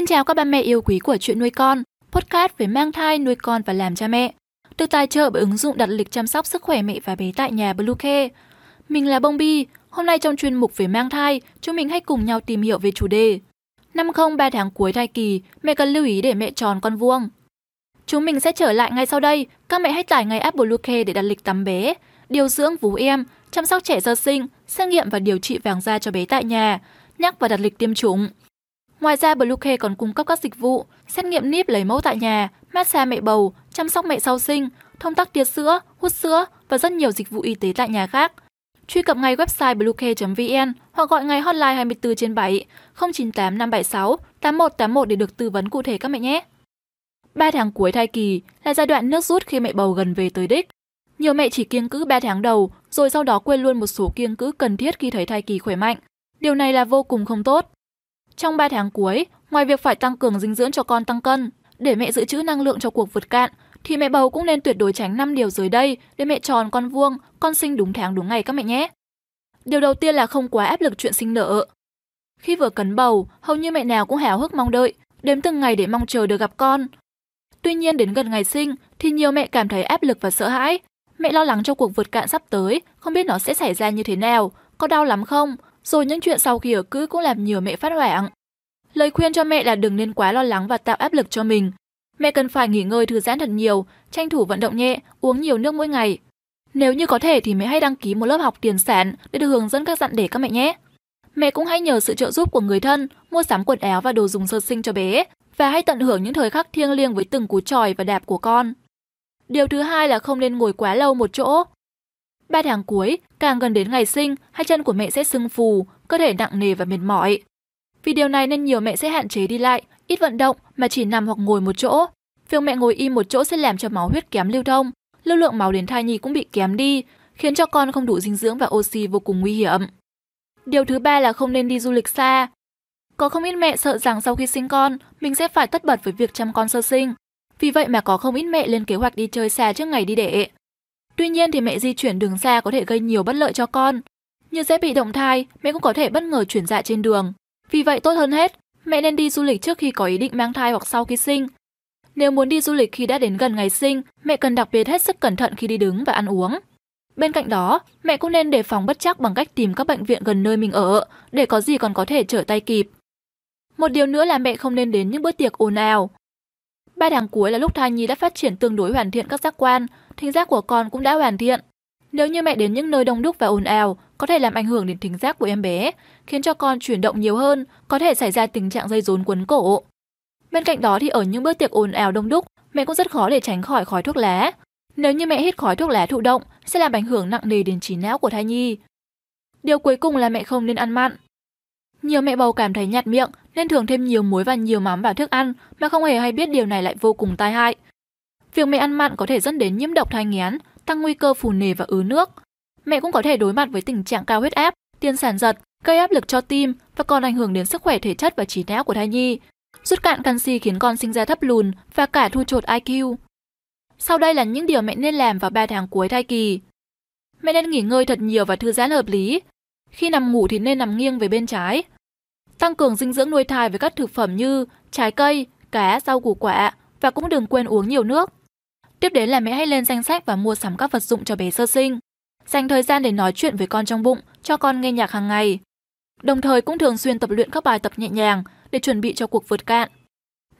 Xin chào các ba mẹ yêu quý của Chuyện nuôi con, podcast về mang thai, nuôi con và làm cha mẹ, được tài trợ bởi ứng dụng đặt lịch chăm sóc sức khỏe mẹ và bé tại nhà Blue Care. Mình là Bông Bi, hôm nay trong chuyên mục về mang thai, chúng mình hãy cùng nhau tìm hiểu về chủ đề 3 tháng cuối thai kỳ, mẹ cần lưu ý để mẹ tròn con vuông. Chúng mình sẽ trở lại ngay sau đây, các mẹ hãy tải ngay app Blue Care để đặt lịch tắm bé, điều dưỡng vú em, chăm sóc trẻ sơ sinh, xét nghiệm và điều trị vàng da cho bé tại nhà, nhắc và đặt lịch tiêm chủng. Ngoài ra, Blue Care còn cung cấp các dịch vụ xét nghiệm níp lấy mẫu tại nhà, massage mẹ bầu, chăm sóc mẹ sau sinh, thông tắc tia sữa, hút sữa và rất nhiều dịch vụ y tế tại nhà khác. Truy cập ngay website bluecare.vn hoặc gọi ngay hotline 24/7 098 576 8181 để được tư vấn cụ thể các mẹ nhé. 3 tháng cuối thai kỳ là giai đoạn nước rút khi mẹ bầu gần về tới đích. Nhiều mẹ chỉ kiêng cữ 3 tháng đầu rồi sau đó quên luôn một số kiêng cữ cần thiết khi thấy thai kỳ khỏe mạnh. Điều này là vô cùng không tốt. Trong 3 tháng cuối, ngoài việc phải tăng cường dinh dưỡng cho con tăng cân, để mẹ dự trữ năng lượng cho cuộc vượt cạn, thì mẹ bầu cũng nên tuyệt đối tránh 5 điều dưới đây để mẹ tròn con vuông, con sinh đúng tháng đúng ngày các mẹ nhé. Điều đầu tiên là không quá áp lực chuyện sinh nở. Khi vừa cấn bầu, hầu như mẹ nào cũng háo hức mong đợi, đếm từng ngày để mong chờ được gặp con. Tuy nhiên đến gần ngày sinh thì nhiều mẹ cảm thấy áp lực và sợ hãi. Mẹ lo lắng cho cuộc vượt cạn sắp tới, không biết nó sẽ xảy ra như thế nào, có đau lắm không? Rồi những chuyện sau khi ở cữ cũng làm nhiều mẹ phát hoảng. Lời khuyên cho mẹ là đừng nên quá lo lắng và tạo áp lực cho mình. Mẹ cần phải nghỉ ngơi thư giãn thật nhiều, tranh thủ vận động nhẹ, uống nhiều nước mỗi ngày. Nếu như có thể thì mẹ hãy đăng ký một lớp học tiền sản để được hướng dẫn các dặn để các mẹ nhé. Mẹ cũng hãy nhờ sự trợ giúp của người thân, mua sắm quần áo và đồ dùng sơ sinh cho bé và hãy tận hưởng những thời khắc thiêng liêng với từng cú chòi và đạp của con. Điều thứ hai là không nên ngồi quá lâu một chỗ. 3 tháng cuối, càng gần đến ngày sinh, hai chân của mẹ sẽ sưng phù, cơ thể nặng nề và mệt mỏi. Vì điều này nên nhiều mẹ sẽ hạn chế đi lại, ít vận động mà chỉ nằm hoặc ngồi một chỗ. Việc mẹ ngồi im một chỗ sẽ làm cho máu huyết kém lưu thông, lưu lượng máu đến thai nhi cũng bị kém đi, khiến cho con không đủ dinh dưỡng và oxy, vô cùng nguy hiểm. Điều thứ ba là không nên đi du lịch xa. Có không ít mẹ sợ rằng sau khi sinh con, mình sẽ phải tất bật với việc chăm con sơ sinh. Vì vậy mà có không ít mẹ lên kế hoạch đi chơi xa trước ngày đi đẻ. Tuy nhiên thì mẹ di chuyển đường xa có thể gây nhiều bất lợi cho con. Như dễ bị động thai, mẹ cũng có thể bất ngờ chuyển dạ trên đường. Vì vậy tốt hơn hết, mẹ nên đi du lịch trước khi có ý định mang thai hoặc sau khi sinh. Nếu muốn đi du lịch khi đã đến gần ngày sinh, mẹ cần đặc biệt hết sức cẩn thận khi đi đứng và ăn uống. Bên cạnh đó, mẹ cũng nên đề phòng bất trắc bằng cách tìm các bệnh viện gần nơi mình ở để có gì còn có thể trở tay kịp. Một điều nữa là mẹ không nên đến những bữa tiệc ồn ào. 3 tháng cuối là lúc thai nhi đã phát triển tương đối hoàn thiện các giác quan, thính giác của con cũng đã hoàn thiện. Nếu như mẹ đến những nơi đông đúc và ồn ào, có thể làm ảnh hưởng đến thính giác của em bé, khiến cho con chuyển động nhiều hơn, có thể xảy ra tình trạng dây rốn quấn cổ. Bên cạnh đó thì ở những bữa tiệc ồn ào đông đúc, mẹ cũng rất khó để tránh khỏi khói thuốc lá. Nếu như mẹ hít khói thuốc lá thụ động, sẽ làm ảnh hưởng nặng nề đến trí não của thai nhi. Điều cuối cùng là mẹ không nên ăn mặn. Nhiều mẹ bầu cảm thấy nhạt miệng nên thường thêm nhiều muối và nhiều mắm vào thức ăn mà không hề hay biết điều này lại vô cùng tai hại. Việc mẹ ăn mặn có thể dẫn đến nhiễm độc thai nghén, tăng nguy cơ phù nề và ứ nước. Mẹ cũng có thể đối mặt với tình trạng cao huyết áp, tiền sản giật, gây áp lực cho tim và còn ảnh hưởng đến sức khỏe thể chất và trí não của thai nhi. Sút cạn canxi khiến con sinh ra thấp lùn và cả thu chột IQ. Sau đây là những điều mẹ nên làm vào 3 tháng cuối thai kỳ. Mẹ nên nghỉ ngơi thật nhiều và thư giãn hợp lý. Khi nằm ngủ thì nên nằm nghiêng về bên trái. Tăng cường dinh dưỡng nuôi thai với các thực phẩm như trái cây, cá, rau củ quả và cũng đừng quên uống nhiều nước. Tiếp đến là mẹ hãy lên danh sách và mua sắm các vật dụng cho bé sơ sinh. Dành thời gian để nói chuyện với con trong bụng, cho con nghe nhạc hàng ngày. Đồng thời cũng thường xuyên tập luyện các bài tập nhẹ nhàng để chuẩn bị cho cuộc vượt cạn.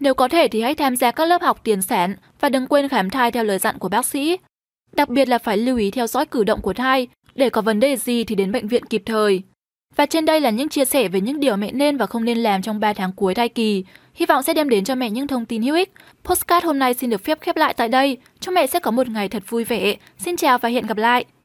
Nếu có thể thì hãy tham gia các lớp học tiền sản và đừng quên khám thai theo lời dặn của bác sĩ. Đặc biệt là phải lưu ý theo dõi cử động của thai, để có vấn đề gì thì đến bệnh viện kịp thời. Và trên đây là những chia sẻ về những điều mẹ nên và không nên làm trong 3 tháng cuối thai kỳ. Hy vọng sẽ đem đến cho mẹ những thông tin hữu ích. Podcast hôm nay xin được phép khép lại tại đây. Chúc mẹ sẽ có một ngày thật vui vẻ. Xin chào và hẹn gặp lại!